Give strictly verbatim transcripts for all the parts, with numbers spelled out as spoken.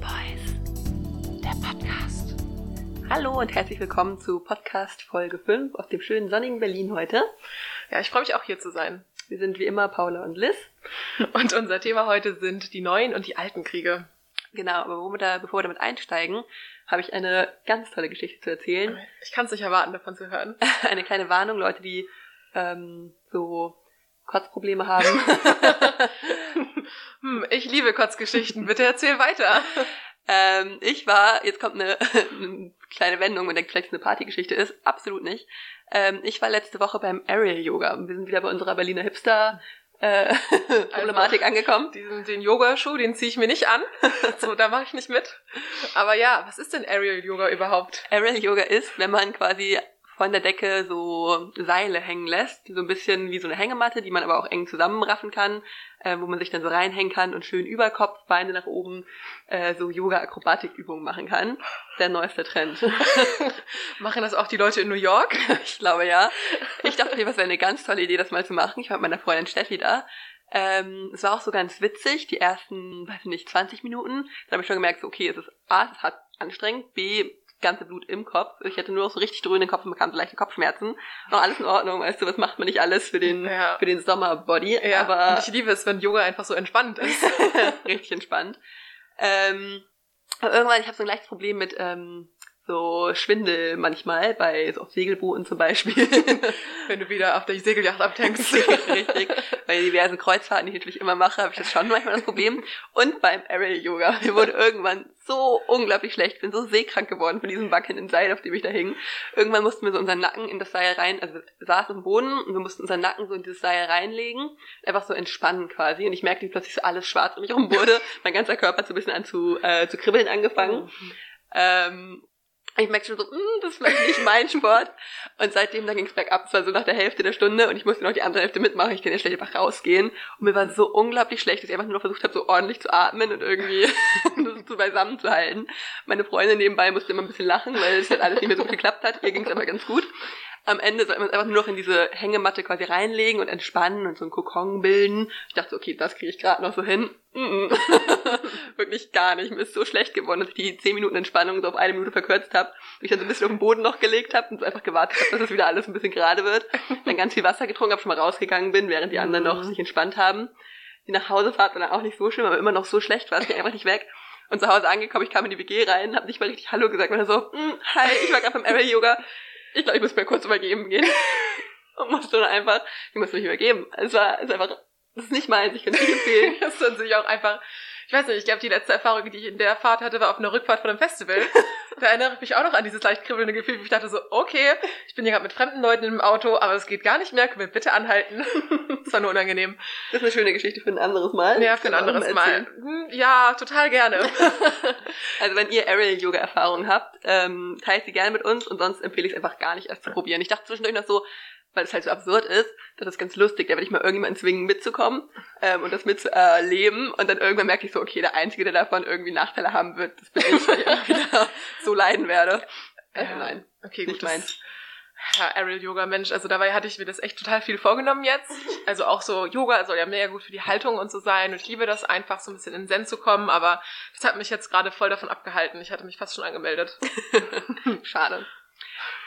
Boys, der Podcast. Hallo und herzlich willkommen zu Podcast Folge fünf aus dem schönen sonnigen Berlin heute. Ja, ich freue mich auch hier zu sein. Wir sind wie immer Paula und Liz und unser Thema heute sind die neuen und die alten Kriege. Genau, aber da, bevor wir damit einsteigen, habe ich eine ganz tolle Geschichte zu erzählen. Ich kann es nicht erwarten, davon zu hören. Eine kleine Warnung, Leute, die ähm, so Kotzprobleme haben. hm, ich liebe Kotzgeschichten, bitte erzähl weiter. ähm, ich war, jetzt kommt eine, eine kleine Wendung, man denkt vielleicht, es eine Partygeschichte ist, absolut nicht. Ähm, ich war letzte Woche beim Aerial-Yoga. Wir sind wieder bei unserer Berliner Hipster- Problematik also, angekommen. Diesen, den Yoga-Schuh, den ziehe ich mir nicht an. So, da mache ich nicht mit. Aber ja, was ist denn Aerial-Yoga überhaupt? Aerial-Yoga ist, wenn man quasi von der Decke so Seile hängen lässt, so ein bisschen wie so eine Hängematte, die man aber auch eng zusammenraffen kann, äh, wo man sich dann so reinhängen kann und schön über Kopf, Beine nach oben, äh, so Yoga-Akrobatik-Übungen machen kann. Der neueste Trend. Machen das auch die Leute in New York? Ich glaube, ja. Ich dachte mir, was wäre eine ganz tolle Idee, das mal zu machen. Ich war mit meiner Freundin Steffi da. Ähm, es war auch so ganz witzig, die ersten, weiß ich nicht, zwanzig Minuten. Da habe ich schon gemerkt, so, okay, es ist A, es hat anstrengend, B, ganze Blut im Kopf. Ich hatte nur noch so richtig dröhnenden Kopf und bekam so leichte Kopfschmerzen. Noch alles in Ordnung, weißt du, was macht man nicht alles für den, ja. für den Sommerbody. Ja, aber ich liebe es, wenn Yoga einfach so entspannt ist. Richtig entspannt. Ähm, aber irgendwann, ich habe so ein leichtes Problem mit ähm, so Schwindel manchmal, bei so auf Segelbooten zum Beispiel. Wenn du wieder auf der Segeljacht abtankst. Richtig. Bei diversen Kreuzfahrten, die ich natürlich immer mache, habe ich das schon manchmal das Problem. Und beim Aerial-Yoga. Mir wurde irgendwann so unglaublich schlecht. Ich bin so seekrank geworden von diesem wackelnden Seil, auf dem ich da hing. Irgendwann mussten wir so unseren Nacken in das Seil rein, also wir saßen im Boden und wir mussten unseren Nacken so in dieses Seil reinlegen. Einfach so entspannen quasi. Und ich merkte, wie plötzlich so alles schwarz um mich rum wurde. Mein ganzer Körper hat so ein bisschen an zu, äh, zu kribbeln angefangen. Mhm. Ähm, Ich merkte schon so, das ist vielleicht nicht mein Sport. Und seitdem, dann ging es bergab. Es war so nach der Hälfte der Stunde und ich musste noch die andere Hälfte mitmachen. Ich kann ja schlecht einfach rausgehen. Und mir war so unglaublich schlecht, dass ich einfach nur noch versucht habe, so ordentlich zu atmen und irgendwie das so beisammen zu halten. Meine Freundin nebenbei musste immer ein bisschen lachen, weil es halt alles nicht mehr so geklappt hat. Ihr ging es aber ganz gut. Am Ende sollte man es einfach nur noch in diese Hängematte quasi reinlegen und entspannen und so einen Kokon bilden. Ich dachte, okay, das kriege ich gerade noch so hin. Wirklich gar nicht. Mir ist so schlecht geworden, dass ich die zehn Minuten Entspannung so auf eine Minute verkürzt habe. Ich dann so ein bisschen auf den Boden noch gelegt habe und so einfach gewartet habe, dass das wieder alles ein bisschen gerade wird. Dann ganz viel Wasser getrunken habe, schon mal rausgegangen bin, während die anderen noch sich entspannt haben. Die Nachhausefahrt war dann auch nicht so schlimm, aber immer noch so schlecht war es mir einfach nicht weg. Und zu Hause angekommen, ich kam in die W G rein, habe nicht mal richtig Hallo gesagt, war so, hi, ich war gerade beim Aerial-Yoga. Ich glaube, ich muss mir kurz übergeben gehen. Und musste dann einfach, ich muss mich übergeben. Es war, es ist einfach, das ist nicht meins, ich kann es nicht empfehlen. Das ist natürlich auch einfach, ich weiß nicht, ich glaube, die letzte Erfahrung, die ich in der Fahrt hatte, war auf einer Rückfahrt von einem Festival. Da erinnere ich mich auch noch an dieses leicht kribbelnde Gefühl, wo ich dachte so, okay, ich bin hier gerade mit fremden Leuten im Auto, aber es geht gar nicht mehr, können wir bitte anhalten. Das war nur unangenehm. Das ist eine schöne Geschichte für ein anderes Mal. Ja, für ein anderes Mal. Ja, total gerne. Also wenn ihr Aerial-Yoga-Erfahrungen habt, ähm, teilt sie gerne mit uns und sonst empfehle ich es einfach gar nicht erst zu probieren. Ich dachte zwischendurch noch so, weil es halt so absurd ist, das ist ganz lustig, da werde ich mal irgendjemanden zwingen mitzukommen ähm, und das mitzuerleben und dann irgendwann merke ich so, okay, der Einzige, der davon irgendwie Nachteile haben wird, das bin ich, weil ich immer wieder so leiden werde. Also ja, nein, okay, gut, meins. Ja, Aerial-Yoga, Mensch, also dabei hatte ich mir das echt total viel vorgenommen jetzt, also auch so Yoga soll ja mega gut für die Haltung und so sein und ich liebe das einfach, so ein bisschen in den Zen zu kommen, aber das hat mich jetzt gerade voll davon abgehalten, ich hatte mich fast schon angemeldet. Schade.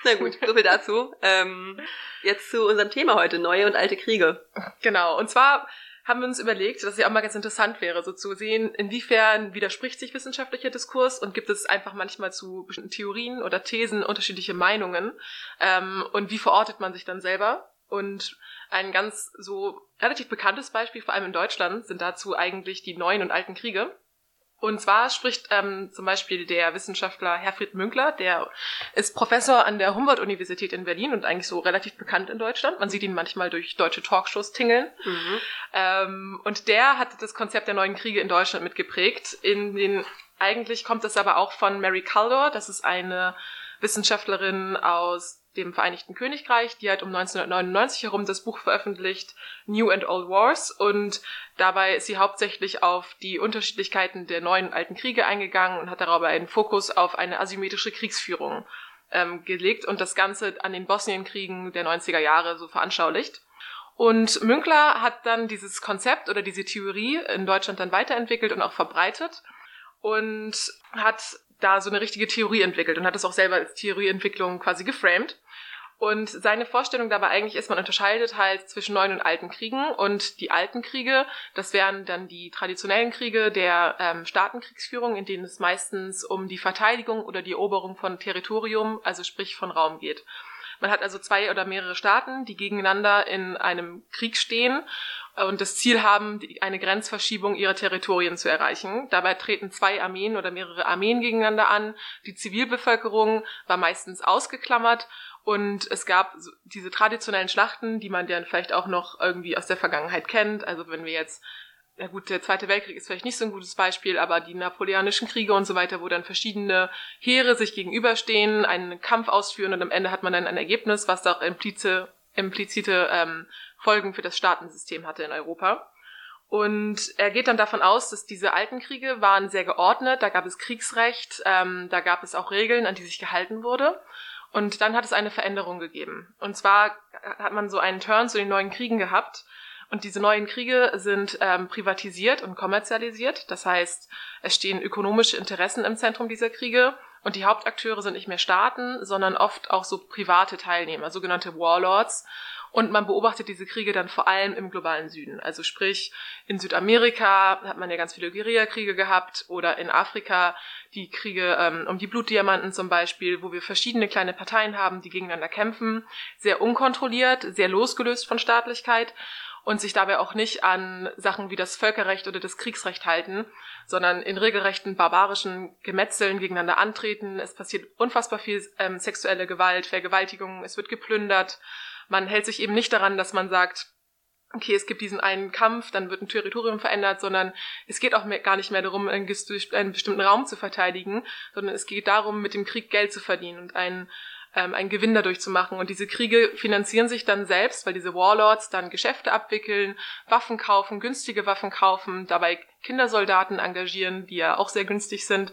Na gut, soviel dazu. Ähm, jetzt zu unserem Thema heute, neue und alte Kriege. Genau, und zwar haben wir uns überlegt, dass es ja auch mal ganz interessant wäre, so zu sehen, inwiefern widerspricht sich wissenschaftlicher Diskurs und gibt es einfach manchmal zu bestimmten Theorien oder Thesen unterschiedliche Meinungen ähm, und wie verortet man sich dann selber? Und ein ganz so relativ bekanntes Beispiel, vor allem in Deutschland, sind dazu eigentlich die neuen und alten Kriege. Und zwar spricht ähm, zum Beispiel der Wissenschaftler Herfried Münkler, der ist Professor an der Humboldt-Universität in Berlin und eigentlich so relativ bekannt in Deutschland. Man sieht ihn manchmal durch deutsche Talkshows tingeln. Mhm. Ähm, und der hat das Konzept der neuen Kriege in Deutschland mitgeprägt. In den, eigentlich kommt es aber auch von Mary Kaldor. Das ist eine Wissenschaftlerin aus dem Vereinigten Königreich, die hat um neunzehnhundertneunundneunzig herum das Buch veröffentlicht, New and Old Wars, und dabei ist sie hauptsächlich auf die Unterschiedlichkeiten der neuen und alten Kriege eingegangen und hat darüber einen Fokus auf eine asymmetrische Kriegsführung ähm, gelegt und das Ganze an den Bosnienkriegen der neunziger Jahre so veranschaulicht. Und Münkler hat dann dieses Konzept oder diese Theorie in Deutschland dann weiterentwickelt und auch verbreitet. und hat da so eine richtige Theorie entwickelt und hat das auch selber als Theorieentwicklung quasi geframed. Und seine Vorstellung dabei eigentlich ist, man unterscheidet halt zwischen neuen und alten Kriegen. Und die alten Kriege, das wären dann die traditionellen Kriege der ähm, Staatenkriegsführung, in denen es meistens um die Verteidigung oder die Eroberung von Territorium, also sprich von Raum geht. Man hat also zwei oder mehrere Staaten, die gegeneinander in einem Krieg stehen und das Ziel haben, eine Grenzverschiebung ihrer Territorien zu erreichen. Dabei treten zwei Armeen oder mehrere Armeen gegeneinander an. Die Zivilbevölkerung war meistens ausgeklammert. Und es gab diese traditionellen Schlachten, die man dann vielleicht auch noch irgendwie aus der Vergangenheit kennt. Also wenn wir jetzt, na gut, der Zweite Weltkrieg ist vielleicht nicht so ein gutes Beispiel, aber die napoleonischen Kriege und so weiter, wo dann verschiedene Heere sich gegenüberstehen, einen Kampf ausführen und am Ende hat man dann ein Ergebnis, was auch implizite, implizite ähm, Folgen für das Staatensystem hatte in Europa. Und er geht dann davon aus, dass diese alten Kriege waren sehr geordnet, da gab es Kriegsrecht, ähm, da gab es auch Regeln, an die sich gehalten wurde. Und dann hat es eine Veränderung gegeben. Und zwar hat man so einen Turn zu den neuen Kriegen gehabt. Und diese neuen Kriege sind ähm, privatisiert und kommerzialisiert. Das heißt, es stehen ökonomische Interessen im Zentrum dieser Kriege. Und die Hauptakteure sind nicht mehr Staaten, sondern oft auch so private Teilnehmer, sogenannte Warlords. Und man beobachtet diese Kriege dann vor allem im globalen Süden. Also sprich, in Südamerika hat man ja ganz viele Guerillakriege gehabt oder in Afrika die Kriege ähm, um die Blutdiamanten zum Beispiel, wo wir verschiedene kleine Parteien haben, die gegeneinander kämpfen, sehr unkontrolliert, sehr losgelöst von Staatlichkeit und sich dabei auch nicht an Sachen wie das Völkerrecht oder das Kriegsrecht halten, sondern in regelrechten barbarischen Gemetzeln gegeneinander antreten. Es passiert unfassbar viel ähm, sexuelle Gewalt, Vergewaltigungen, es wird geplündert. Man hält sich eben nicht daran, dass man sagt, okay, es gibt diesen einen Kampf, dann wird ein Territorium verändert, sondern es geht auch mehr, gar nicht mehr darum, einen, einen bestimmten Raum zu verteidigen, sondern es geht darum, mit dem Krieg Geld zu verdienen und einen, ähm, einen Gewinn dadurch zu machen. Und diese Kriege finanzieren sich dann selbst, weil diese Warlords dann Geschäfte abwickeln, Waffen kaufen, günstige Waffen kaufen, dabei Kindersoldaten engagieren, die ja auch sehr günstig sind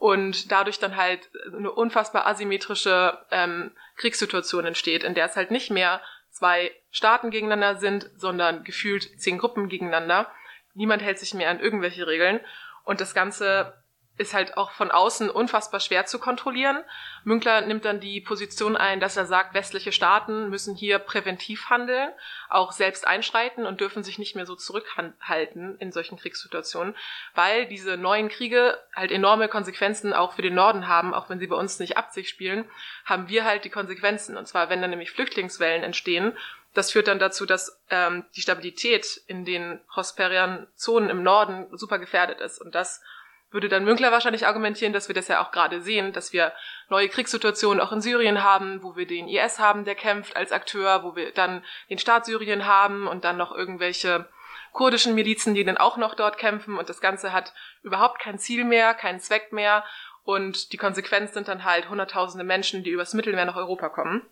und dadurch dann halt eine unfassbar asymmetrische ähm, Kriegssituation entsteht, in der es halt nicht mehr zwei Staaten gegeneinander sind, sondern gefühlt zehn Gruppen gegeneinander. Niemand hält sich mehr an irgendwelche Regeln und das Ganze ist halt auch von außen unfassbar schwer zu kontrollieren. Münkler nimmt dann die Position ein, dass er sagt, westliche Staaten müssen hier präventiv handeln, auch selbst einschreiten und dürfen sich nicht mehr so zurückhalten in solchen Kriegssituationen, weil diese neuen Kriege halt enorme Konsequenzen auch für den Norden haben, auch wenn sie bei uns nicht ab sich spielen, haben wir halt die Konsequenzen. Und zwar, wenn dann nämlich Flüchtlingswellen entstehen, das führt dann dazu, dass ähm, die Stabilität in den prosperen Zonen im Norden super gefährdet ist. Und das würde dann Münkler wahrscheinlich argumentieren, dass wir das ja auch gerade sehen, dass wir neue Kriegssituationen auch in Syrien haben, wo wir den I S haben, der kämpft als Akteur, wo wir dann den Staat Syrien haben und dann noch irgendwelche kurdischen Milizen, die dann auch noch dort kämpfen und das Ganze hat überhaupt kein Ziel mehr, keinen Zweck mehr und die Konsequenz sind dann halt hunderttausende Menschen, die übers Mittelmeer nach Europa kommen.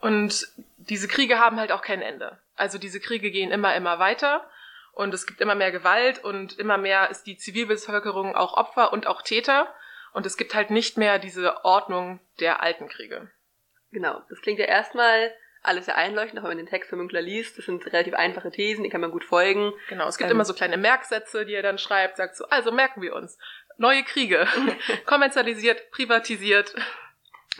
Und diese Kriege haben halt auch kein Ende. Also diese Kriege gehen immer, immer weiter. Und es gibt immer mehr Gewalt und immer mehr ist die Zivilbevölkerung auch Opfer und auch Täter. Und es gibt halt nicht mehr diese Ordnung der alten Kriege. Genau, das klingt ja erstmal alles sehr einleuchtend, auch wenn man den Text von Münkler liest. Das sind relativ einfache Thesen, die kann man gut folgen. Genau, es gibt ähm, immer so kleine Merksätze, die er dann schreibt, sagt so, also merken wir uns, neue Kriege, kommerzialisiert, privatisiert.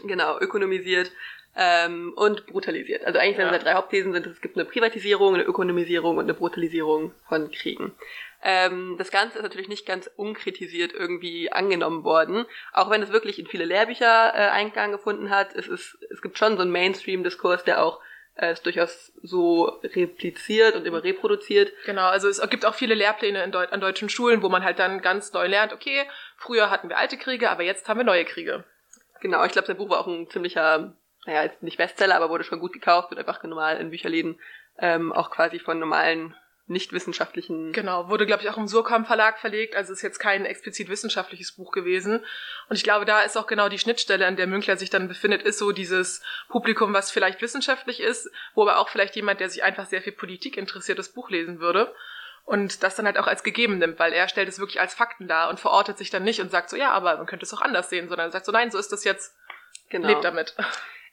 Genau, ökonomisiert. Ähm, und brutalisiert. Also eigentlich, wenn ja. Seine drei Hauptthesen sind, es gibt eine Privatisierung, eine Ökonomisierung und eine Brutalisierung von Kriegen. Ähm, das Ganze ist natürlich nicht ganz unkritisiert irgendwie angenommen worden, auch wenn es wirklich in viele Lehrbücher äh, Eingang gefunden hat. Es ist, es gibt schon so einen Mainstream-Diskurs, der auch äh, es durchaus so repliziert und immer reproduziert. Genau, also es gibt auch viele Lehrpläne in Deu- an deutschen Schulen, wo man halt dann ganz neu lernt, okay, früher hatten wir alte Kriege, aber jetzt haben wir neue Kriege. Genau, ich glaube, sein Buch war auch ein ziemlicher... naja, jetzt nicht Bestseller, aber wurde schon gut gekauft, wird einfach normal in Bücherläden, ähm, auch quasi von normalen, nicht wissenschaftlichen... Genau, wurde, glaube ich, auch im Suhrkamp Verlag verlegt, also ist jetzt kein explizit wissenschaftliches Buch gewesen. Und ich glaube, da ist auch genau die Schnittstelle, an der Münkler sich dann befindet, ist so dieses Publikum, was vielleicht wissenschaftlich ist, wo aber auch vielleicht jemand, der sich einfach sehr viel Politik interessiert, das Buch lesen würde. Und das dann halt auch als gegeben nimmt, weil er stellt es wirklich als Fakten dar und verortet sich dann nicht und sagt so, ja, aber man könnte es auch anders sehen, sondern sagt so, nein, so ist das jetzt, genau. Lebt damit.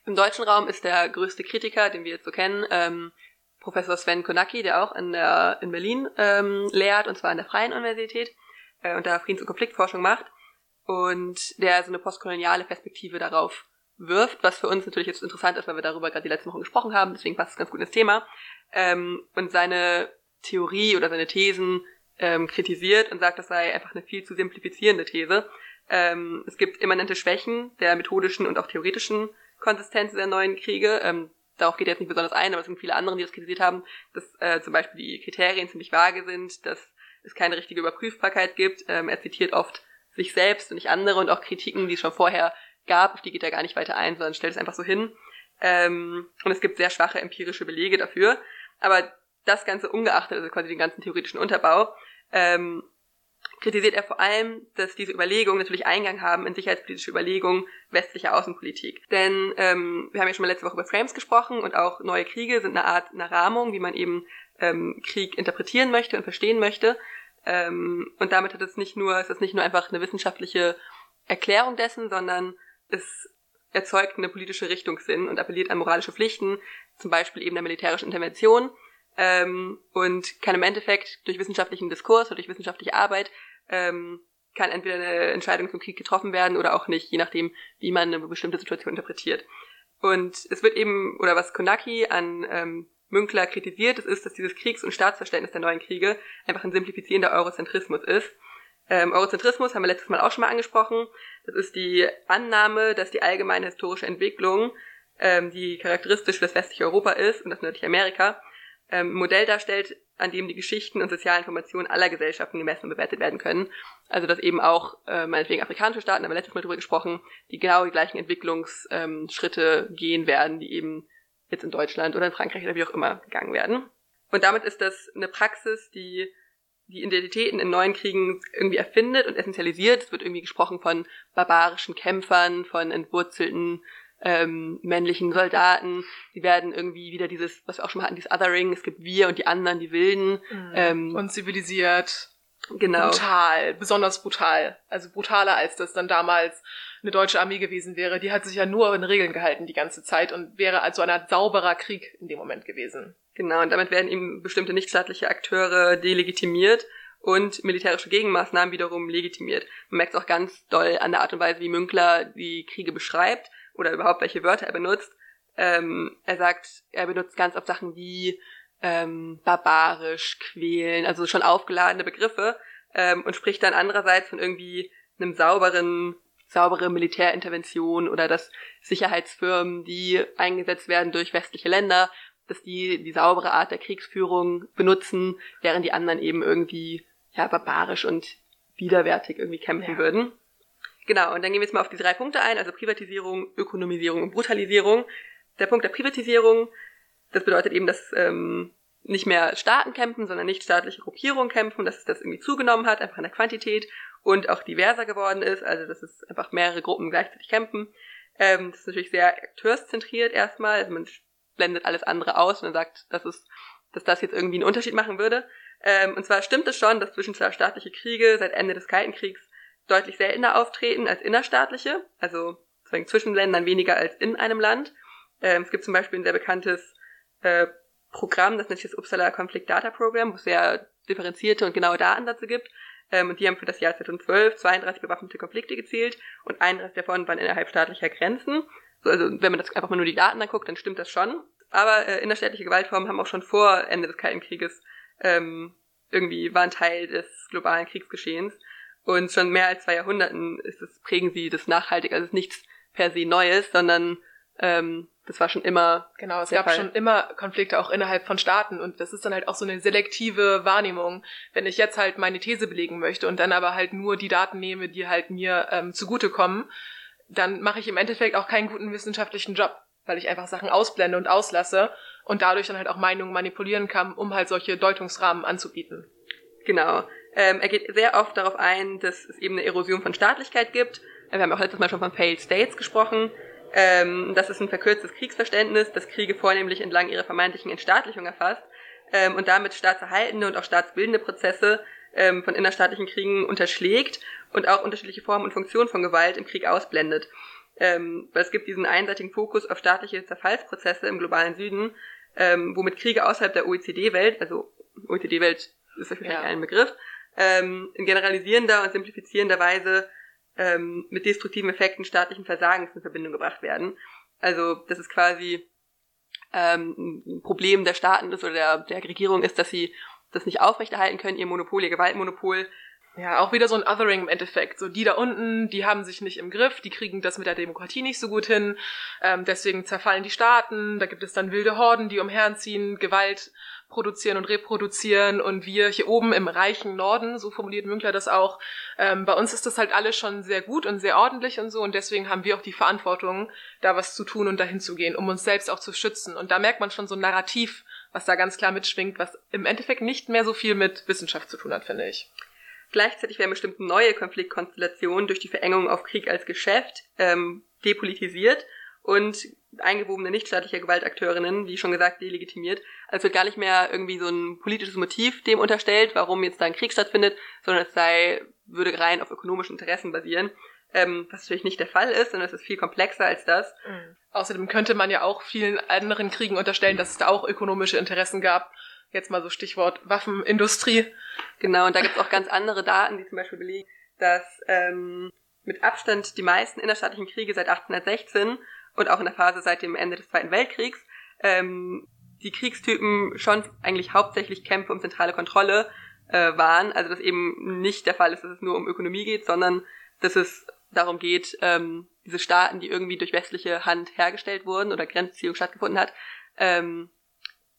Im deutschen Raum ist der größte Kritiker, den wir jetzt so kennen, ähm, Professor Sven Konaki, der auch in, der, in Berlin ähm, lehrt, und zwar an der Freien Universität. äh, unter Friedens- und Konfliktforschung macht und der so eine postkoloniale Perspektive darauf wirft, was für uns natürlich jetzt interessant ist, weil wir darüber gerade die letzten Wochen gesprochen haben, deswegen passt es ganz gut ins Thema, ähm, und seine Theorie oder seine Thesen ähm, kritisiert und sagt, das sei einfach eine viel zu simplifizierende These. Ähm, es gibt immanente Schwächen der methodischen und auch theoretischen Konsistenz der neuen Kriege. Ähm, darauf geht er jetzt nicht besonders ein, aber es sind viele andere, die das kritisiert haben, dass äh, zum Beispiel die Kriterien ziemlich vage sind, dass es keine richtige Überprüfbarkeit gibt. Ähm, er zitiert oft sich selbst und nicht andere und auch Kritiken, die es schon vorher gab, auf die geht er gar nicht weiter ein, sondern stellt es einfach so hin. Ähm, und es gibt sehr schwache empirische Belege dafür. Aber das Ganze ungeachtet, also quasi den ganzen theoretischen Unterbau, ähm, kritisiert er vor allem, dass diese Überlegungen natürlich Eingang haben in sicherheitspolitische Überlegungen westlicher Außenpolitik. Denn ähm, wir haben ja schon mal letzte Woche über Frames gesprochen und auch neue Kriege sind eine Art einer Rahmung, wie man eben ähm, Krieg interpretieren möchte und verstehen möchte. Ähm, und damit hat es nicht nur, ist es nicht nur einfach eine wissenschaftliche Erklärung dessen, sondern es erzeugt eine politische Richtungssinn und appelliert an moralische Pflichten, zum Beispiel eben der militärischen Intervention. Ähm, und kann im Endeffekt durch wissenschaftlichen Diskurs oder durch wissenschaftliche Arbeit ähm, kann entweder eine Entscheidung zum Krieg getroffen werden oder auch nicht, je nachdem, wie man eine bestimmte Situation interpretiert. Und es wird eben, oder was Konaki an ähm, Münkler kritisiert, das ist, dass dieses Kriegs- und Staatsverständnis der neuen Kriege einfach ein simplifizierender Eurozentrismus ist. Ähm, Eurozentrismus haben wir letztes Mal auch schon mal angesprochen. Das ist die Annahme, dass die allgemeine historische Entwicklung, ähm, die charakteristisch für das westliche Europa ist und das nördliche Amerika, Ähm, Modell darstellt, an dem die Geschichten und sozialen Informationen aller Gesellschaften gemessen und bewertet werden können. Also dass eben auch, äh, meinetwegen afrikanische Staaten, haben wir letztes Mal drüber gesprochen, die genau die gleichen Entwicklungsschritte ähm, gehen werden, die eben jetzt in Deutschland oder in Frankreich oder wie auch immer gegangen werden. Und damit ist das eine Praxis, die die Identitäten in neuen Kriegen irgendwie erfindet und essenzialisiert. Es wird irgendwie gesprochen von barbarischen Kämpfern, von entwurzelten Ähm, männlichen Soldaten, die werden irgendwie wieder dieses, was wir auch schon mal hatten, dieses Othering, es gibt wir und die anderen, die Wilden. Mhm. Ähm, und zivilisiert. Genau. Brutal, besonders brutal. Also brutaler, als das dann damals eine deutsche Armee gewesen wäre. Die hat sich ja nur in Regeln gehalten die ganze Zeit und wäre also eine Art sauberer Krieg in dem Moment gewesen. Genau, und damit werden eben bestimmte nichtstaatliche Akteure delegitimiert und militärische Gegenmaßnahmen wiederum legitimiert. Man merkt es auch ganz doll an der Art und Weise, wie Münkler die Kriege beschreibt oder überhaupt welche Wörter er benutzt. Ähm, er sagt, er benutzt ganz oft Sachen wie ähm, barbarisch, quälen, also schon aufgeladene Begriffe, ähm, und spricht dann andererseits von irgendwie einem sauberen, saubere Militärintervention oder dass Sicherheitsfirmen, die eingesetzt werden durch westliche Länder, dass die die saubere Art der Kriegsführung benutzen, während die anderen eben irgendwie ja barbarisch und widerwärtig irgendwie kämpfen ja. würden. Genau, und dann gehen wir jetzt mal auf die drei Punkte ein, also Privatisierung, Ökonomisierung und Brutalisierung. Der Punkt der Privatisierung, das bedeutet eben, dass ähm, nicht mehr Staaten kämpfen, sondern nicht staatliche Gruppierungen kämpfen, dass es das irgendwie zugenommen hat, einfach in der Quantität und auch diverser geworden ist, also dass es einfach mehrere Gruppen gleichzeitig kämpfen. Ähm, das ist natürlich sehr akteurszentriert erstmal, also man blendet alles andere aus und man sagt, dass es, dass das jetzt irgendwie einen Unterschied machen würde. Ähm, und zwar stimmt es schon, dass zwischenstaatliche Kriege seit Ende des Kalten Kriegs deutlich seltener auftreten als innerstaatliche, also zwischen Ländern weniger als in einem Land. Ähm, es gibt zum Beispiel ein sehr bekanntes äh, Programm, das nennt sich das Uppsala Conflict Data Program, wo es sehr differenzierte und genaue Daten dazu gibt. Ähm, und die haben für das Jahr zweitausendzwölf zweiunddreißig bewaffnete Konflikte gezählt und einunddreißig davon waren innerhalb staatlicher Grenzen. So, also wenn man das einfach mal nur die Daten anguckt, dann stimmt das schon. Aber äh, innerstaatliche Gewaltformen haben auch schon vor Ende des Kalten Krieges ähm, irgendwie waren Teil des globalen Kriegsgeschehens. Und schon mehr als zwei Jahrhunderten ist es, prägen sie das nachhaltig. Also es ist nichts per se Neues, sondern ähm, das war schon immer Genau, es gab Fall. schon immer Konflikte auch innerhalb von Staaten. Und das ist dann halt auch so eine selektive Wahrnehmung. Wenn ich jetzt halt meine These belegen möchte und dann aber halt nur die Daten nehme, die halt mir ähm, zugutekommen, dann mache ich im Endeffekt auch keinen guten wissenschaftlichen Job, weil ich einfach Sachen ausblende und auslasse und dadurch dann halt auch Meinungen manipulieren kann, um halt solche Deutungsrahmen anzubieten. Genau. Ähm, er geht sehr oft darauf ein, dass es eben eine Erosion von Staatlichkeit gibt. Wir haben auch letztes Mal schon von Failed States gesprochen. Ähm, das ist ein verkürztes Kriegsverständnis, das Kriege vornehmlich entlang ihrer vermeintlichen Entstaatlichung erfasst ähm, und damit staatserhaltende und auch staatsbildende Prozesse ähm, von innerstaatlichen Kriegen unterschlägt und auch unterschiedliche Formen und Funktionen von Gewalt im Krieg ausblendet. Ähm, weil es gibt diesen einseitigen Fokus auf staatliche Zerfallsprozesse im globalen Süden, ähm, womit Kriege außerhalb der O E C D-Welt, also O E C D-Welt ist ja vielleicht ein Begriff, ähm, in generalisierender und simplifizierender Weise ähm, mit destruktiven Effekten staatlichen Versagens in Verbindung gebracht werden. Also das ist quasi ähm, ein Problem der Staaten ist oder der, der Regierung ist, dass sie das nicht aufrechterhalten können, ihr Monopol, ihr Gewaltmonopol. Ja, auch wieder so ein Othering im Endeffekt. So die da unten, die haben sich nicht im Griff, die kriegen das mit der Demokratie nicht so gut hin, ähm, deswegen zerfallen die Staaten, da gibt es dann wilde Horden, die umherziehen, Gewalt produzieren und reproduzieren und wir hier oben im reichen Norden, so formuliert Münkler das auch, ähm, bei uns ist das halt alles schon sehr gut und sehr ordentlich und so und deswegen haben wir auch die Verantwortung, da was zu tun und dahin zu gehen, um uns selbst auch zu schützen. Und da merkt man schon so ein Narrativ, was da ganz klar mitschwingt, was im Endeffekt nicht mehr so viel mit Wissenschaft zu tun hat, finde ich. Gleichzeitig werden bestimmt neue Konfliktkonstellationen durch die Verengung auf Krieg als Geschäft ähm, depolitisiert und eingewobenene nichtstaatliche Gewaltakteurinnen, wie schon gesagt, delegitimiert. Also es wird gar nicht mehr irgendwie so ein politisches Motiv dem unterstellt, warum jetzt da ein Krieg stattfindet, sondern es sei, würde rein auf ökonomischen Interessen basieren. Ähm, was natürlich nicht der Fall ist, sondern es ist viel komplexer als das. Mhm. Außerdem könnte man ja auch vielen anderen Kriegen unterstellen, dass es da auch ökonomische Interessen gab. Jetzt mal so Stichwort Waffenindustrie. Genau, und da gibt es auch ganz andere Daten, die zum Beispiel belegen, dass ähm, mit Abstand die meisten innerstaatlichen Kriege seit achtzehnhundertsechzehn und auch in der Phase seit dem Ende des Zweiten Weltkriegs ähm, die Kriegstypen schon eigentlich hauptsächlich Kämpfe um zentrale Kontrolle äh, waren. Also dass eben nicht der Fall ist, dass es nur um Ökonomie geht, sondern dass es darum geht, ähm, diese Staaten, die irgendwie durch westliche Hand hergestellt wurden oder Grenzziehung stattgefunden hat, ähm,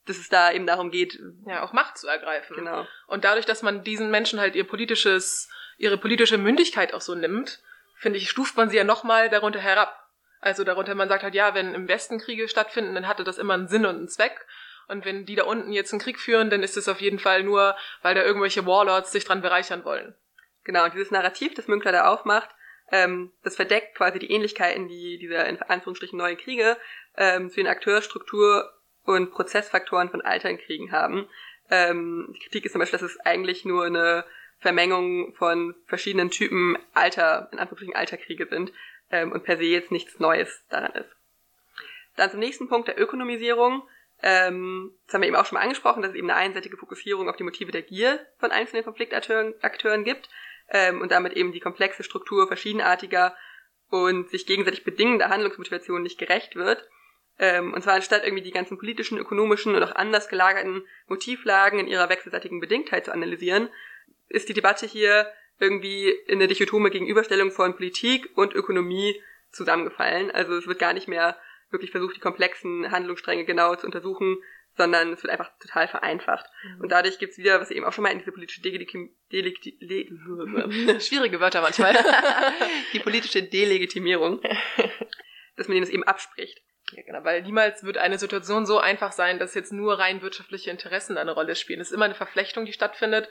dass es da eben darum geht, ja, auch Macht zu ergreifen. Genau. Und dadurch, dass man diesen Menschen halt ihr politisches, ihre politische Mündigkeit auch so nimmt, finde ich, stuft man sie ja nochmal darunter herab. Also darunter, man sagt halt, ja, wenn im Westen Kriege stattfinden, dann hatte das immer einen Sinn und einen Zweck. Und wenn die da unten jetzt einen Krieg führen, dann ist es auf jeden Fall nur, weil da irgendwelche Warlords sich dran bereichern wollen. Genau, und dieses Narrativ, das Münkler da aufmacht, ähm, das verdeckt quasi die Ähnlichkeiten, die dieser in Anführungsstrichen neuen Kriege ähm, zu den Akteursstruktur und Prozessfaktoren von alten Kriegen haben. Ähm, die Kritik ist zum Beispiel, dass es eigentlich nur eine Vermengung von verschiedenen Typen alter, in Anführungsstrichen alter Kriege sind ähm, und per se jetzt nichts Neues daran ist. Dann zum nächsten Punkt der Ökonomisierung. Ähm, das haben wir eben auch schon mal angesprochen, dass es eben eine einseitige Fokussierung auf die Motive der Gier von einzelnen Konfliktakteuren Akteuren gibt ähm, und damit eben die komplexe Struktur verschiedenartiger und sich gegenseitig bedingender Handlungsmotivationen nicht gerecht wird. Ähm, und zwar anstatt irgendwie die ganzen politischen, ökonomischen und auch anders gelagerten Motivlagen in ihrer wechselseitigen Bedingtheit zu analysieren, ist die Debatte hier irgendwie in eine dichotome Gegenüberstellung von Politik und Ökonomie zusammengefallen. Also es wird gar nicht mehr wirklich versucht, die komplexen Handlungsstränge genau zu untersuchen, sondern es wird einfach total vereinfacht. Mhm. Und dadurch gibt's wieder, was wir eben auch schon meinten, diese politische Delegiti- Delegiti- Le- schwierige Wörter manchmal. Die politische Delegitimierung, dass man denen das eben abspricht. Ja, genau, weil niemals wird eine Situation so einfach sein, dass jetzt nur rein wirtschaftliche Interessen eine Rolle spielen. Es ist immer eine Verflechtung, die stattfindet.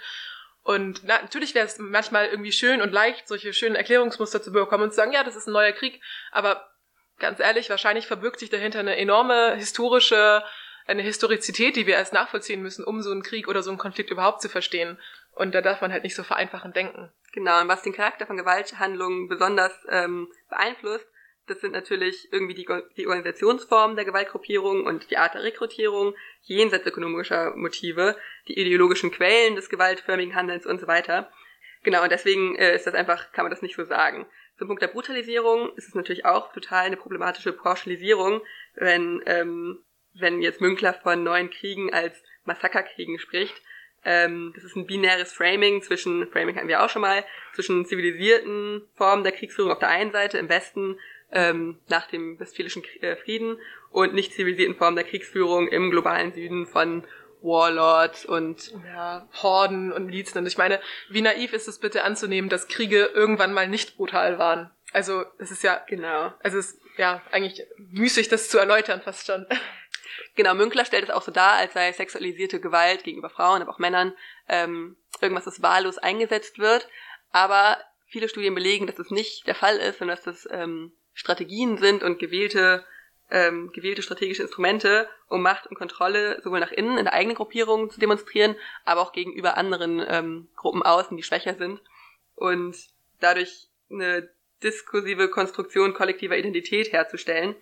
Und na, natürlich wäre es manchmal irgendwie schön und leicht, solche schönen Erklärungsmuster zu bekommen und zu sagen, ja, das ist ein neuer Krieg. Aber ganz ehrlich, wahrscheinlich verbirgt sich dahinter eine enorme historische, eine Historizität, die wir erst nachvollziehen müssen, um so einen Krieg oder so einen Konflikt überhaupt zu verstehen. Und da darf man halt nicht so vereinfachend denken. Genau, und was den Charakter von Gewalthandlungen besonders ähm, beeinflusst, das sind natürlich irgendwie die, die Organisationsformen der Gewaltgruppierung und die Art der Rekrutierung, jenseits ökonomischer Motive, die ideologischen Quellen des gewaltförmigen Handelns und so weiter. Genau, und deswegen ist das einfach, kann man das nicht so sagen. Zum Punkt der Brutalisierung ist es natürlich auch total eine problematische Pauschalisierung, wenn, ähm, wenn jetzt Münkler von neuen Kriegen als Massakerkriegen spricht. Ähm, das ist ein binäres Framing zwischen, Framing hatten wir auch schon mal, zwischen zivilisierten Formen der Kriegsführung auf der einen Seite im Westen, Ähm, nach dem Westfälischen Frieden und nicht zivilisierten Formen der Kriegsführung im globalen Süden von Warlords und ja, Horden und Milizen. Und ich meine, wie naiv ist es bitte anzunehmen, dass Kriege irgendwann mal nicht brutal waren? Also es ist ja genau, also es ist ja eigentlich müßig, das zu erläutern fast schon. Genau, Münkler stellt es auch so dar, als sei sexualisierte Gewalt gegenüber Frauen, aber auch Männern ähm, irgendwas, das wahllos eingesetzt wird. Aber viele Studien belegen, dass das nicht der Fall ist, sondern dass das ähm, Strategien sind und gewählte ähm, gewählte strategische Instrumente, um Macht und Kontrolle sowohl nach innen in der eigenen Gruppierung zu demonstrieren, aber auch gegenüber anderen ähm, Gruppen außen, die schwächer sind und dadurch eine diskursive Konstruktion kollektiver Identität herzustellen.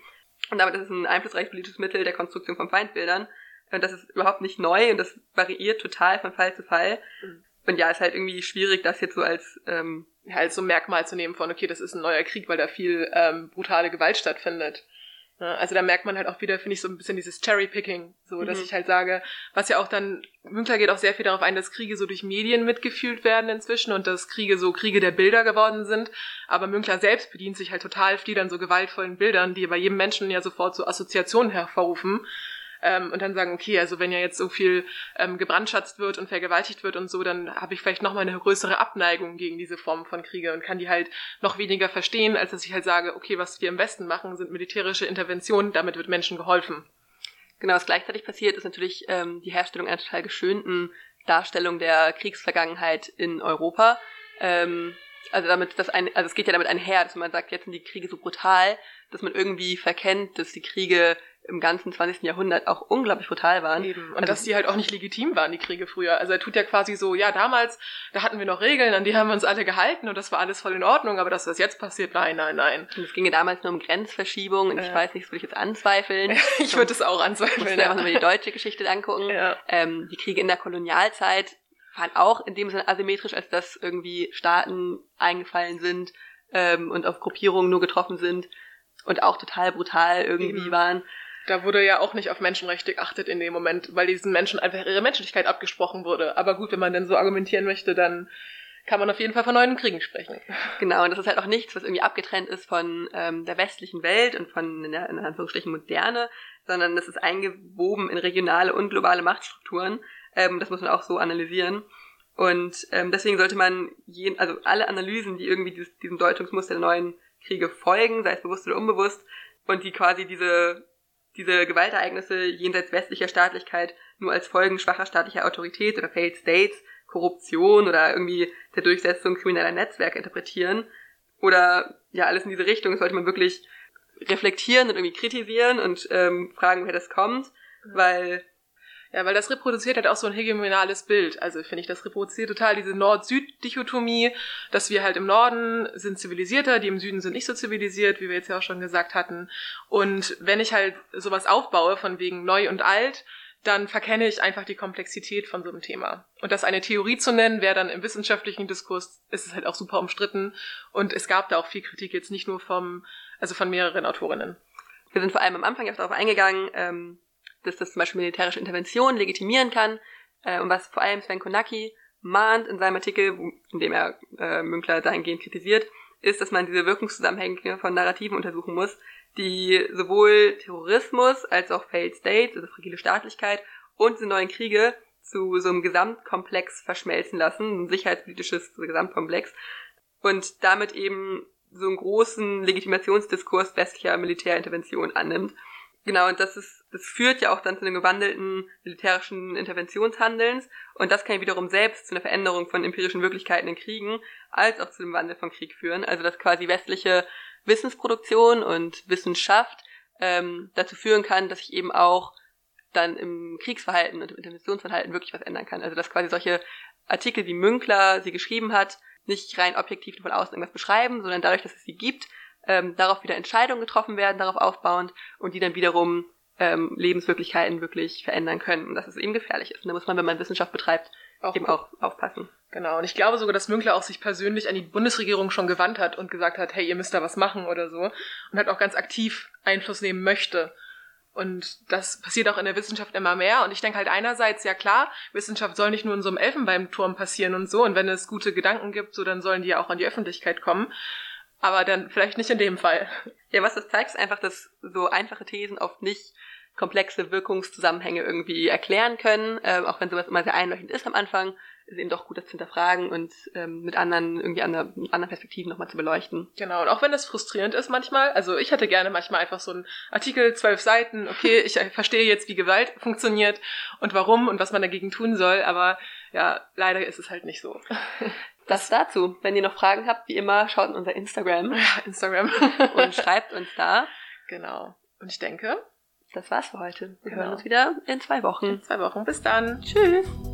Und damit ist es ein einflussreiches politisches Mittel der Konstruktion von Feindbildern. Und das ist überhaupt nicht neu und das variiert total von Fall zu Fall. Mhm. Und ja, ist halt irgendwie schwierig, das jetzt so als, ähm, ja, als so ein Merkmal zu nehmen von, okay, das ist ein neuer Krieg, weil da viel ähm, brutale Gewalt stattfindet. Ja, also da merkt man halt auch wieder, finde ich, so ein bisschen dieses Cherry-Picking, so, mhm. dass ich halt sage, was ja auch dann, Münkler geht auch sehr viel darauf ein, dass Kriege so durch Medien mitgefühlt werden inzwischen und dass Kriege so Kriege der Bilder geworden sind. Aber Münkler selbst bedient sich halt total viel an so gewaltvollen Bildern, die bei jedem Menschen ja sofort so Assoziationen hervorrufen. Ähm, und dann sagen, okay, also wenn ja jetzt so viel ähm, gebrandschatzt wird und vergewaltigt wird und so, dann habe ich vielleicht nochmal eine größere Abneigung gegen diese Form von Kriege und kann die halt noch weniger verstehen, als dass ich halt sage, okay, was wir im Westen machen, sind militärische Interventionen, damit wird Menschen geholfen. Genau, was gleichzeitig passiert, ist natürlich ähm, die Herstellung einer total geschönten Darstellung der Kriegsvergangenheit in Europa. Ähm, also damit, dass ein, also es geht ja damit einher, dass man sagt, jetzt sind die Kriege so brutal, dass man irgendwie verkennt, dass die Kriege im ganzen zwanzigsten Jahrhundert auch unglaublich brutal waren. Eben. Und also, dass die halt auch nicht legitim waren, die Kriege früher. Also er tut ja quasi so, ja, damals, da hatten wir noch Regeln, an die haben wir uns alle gehalten und das war alles voll in Ordnung, aber dass das jetzt passiert, nein, nein, nein. Und es ging ja damals nur um Grenzverschiebungen und äh. ich weiß nicht, das würde ich jetzt anzweifeln. Ich würde es auch anzweifeln. Ich würde einfach nur die deutsche Geschichte angucken. Ja. Ähm, die Kriege in der Kolonialzeit waren auch in dem Sinne asymmetrisch, als dass irgendwie Staaten eingefallen sind ähm, und auf Gruppierungen nur getroffen sind und auch total brutal irgendwie mhm. waren. Da wurde ja auch nicht auf Menschenrechte geachtet in dem Moment, weil diesen Menschen einfach ihre Menschlichkeit abgesprochen wurde. Aber gut, wenn man denn so argumentieren möchte, dann kann man auf jeden Fall von neuen Kriegen sprechen. Genau, und das ist halt auch nichts, was irgendwie abgetrennt ist von ähm, der westlichen Welt und von, in, der, in Anführungsstrichen, Moderne, sondern das ist eingewoben in regionale und globale Machtstrukturen. Ähm, das muss man auch so analysieren. Und ähm, deswegen sollte man jeden, also alle Analysen, die irgendwie dieses, diesem Deutungsmuster der neuen Kriege folgen, sei es bewusst oder unbewusst, und die quasi diese... diese Gewaltereignisse jenseits westlicher Staatlichkeit nur als Folgen schwacher staatlicher Autorität oder Failed States, Korruption oder irgendwie der Durchsetzung krimineller Netzwerke interpretieren oder ja, alles in diese Richtung. Das sollte man wirklich reflektieren und irgendwie kritisieren und ähm, fragen, woher das kommt, mhm. weil... Ja, weil das reproduziert halt auch so ein hegemoniales Bild. Also finde ich, das reproduziert total diese Nord-Süd-Dichotomie, dass wir halt im Norden sind zivilisierter, die im Süden sind nicht so zivilisiert, wie wir jetzt ja auch schon gesagt hatten. Und wenn ich halt sowas aufbaue von wegen neu und alt, dann verkenne ich einfach die Komplexität von so einem Thema. Und das eine Theorie zu nennen, wäre dann im wissenschaftlichen Diskurs, ist es halt auch super umstritten. Und es gab da auch viel Kritik, jetzt nicht nur vom, also von mehreren Autorinnen. Wir sind vor allem am Anfang ja auch darauf eingegangen, ähm dass das zum Beispiel militärische Interventionen legitimieren kann, äh, und was vor allem Sven Konaki mahnt in seinem Artikel, wo, in dem er äh, Münkler dahingehend kritisiert, ist, dass man diese Wirkungszusammenhänge von Narrativen untersuchen muss, die sowohl Terrorismus als auch Failed States, also fragile Staatlichkeit, und diese neuen Kriege zu so einem Gesamtkomplex verschmelzen lassen, ein sicherheitspolitisches Gesamtkomplex, und damit eben so einen großen Legitimationsdiskurs westlicher Militärintervention annimmt. Genau, und das ist, das führt ja auch dann zu einem gewandelten militärischen Interventionshandelns, und das kann ja wiederum selbst zu einer Veränderung von empirischen Wirklichkeiten in Kriegen als auch zu dem Wandel von Krieg führen. Also dass quasi westliche Wissensproduktion und Wissenschaft ähm, dazu führen kann, dass sich eben auch dann im Kriegsverhalten und im Interventionsverhalten wirklich was ändern kann. Also dass quasi solche Artikel, wie Münkler sie geschrieben hat, nicht rein objektiv von außen irgendwas beschreiben, sondern dadurch, dass es sie gibt, Ähm, darauf wieder Entscheidungen getroffen werden, darauf aufbauend, und die dann wiederum ähm, Lebenswirklichkeiten wirklich verändern können. Und dass es eben gefährlich ist. Und da muss man, wenn man Wissenschaft betreibt, auch eben auch aufpassen. Genau. Und ich glaube sogar, dass Münkler auch sich persönlich an die Bundesregierung schon gewandt hat und gesagt hat, hey, ihr müsst da was machen oder so. Und halt auch ganz aktiv Einfluss nehmen möchte. Und das passiert auch in der Wissenschaft immer mehr. Und ich denke halt einerseits, ja klar, Wissenschaft soll nicht nur in so einem Elfenbeinturm passieren und so. Und wenn es gute Gedanken gibt, so dann sollen die ja auch an die Öffentlichkeit kommen. Aber dann vielleicht nicht in dem Fall. Ja, was das zeigt, ist einfach, dass so einfache Thesen oft nicht komplexe Wirkungszusammenhänge irgendwie erklären können. Ähm, auch wenn sowas immer sehr einleuchtend ist am Anfang, ist eben doch gut, das zu hinterfragen und ähm, mit anderen, irgendwie andere, mit anderen Perspektiven nochmal zu beleuchten. Genau, und auch wenn das frustrierend ist manchmal, also ich hätte gerne manchmal einfach so einen Artikel, zwölf Seiten, okay, ich verstehe jetzt, wie Gewalt funktioniert und warum und was man dagegen tun soll, aber ja, leider ist es halt nicht so. Das dazu. Wenn ihr noch Fragen habt, wie immer, schaut in unser Instagram. Instagram. Und schreibt uns da. Genau. Und ich denke, das war's für heute. Wir genau. hören uns wieder in zwei Wochen. In zwei Wochen. Bis dann. Tschüss.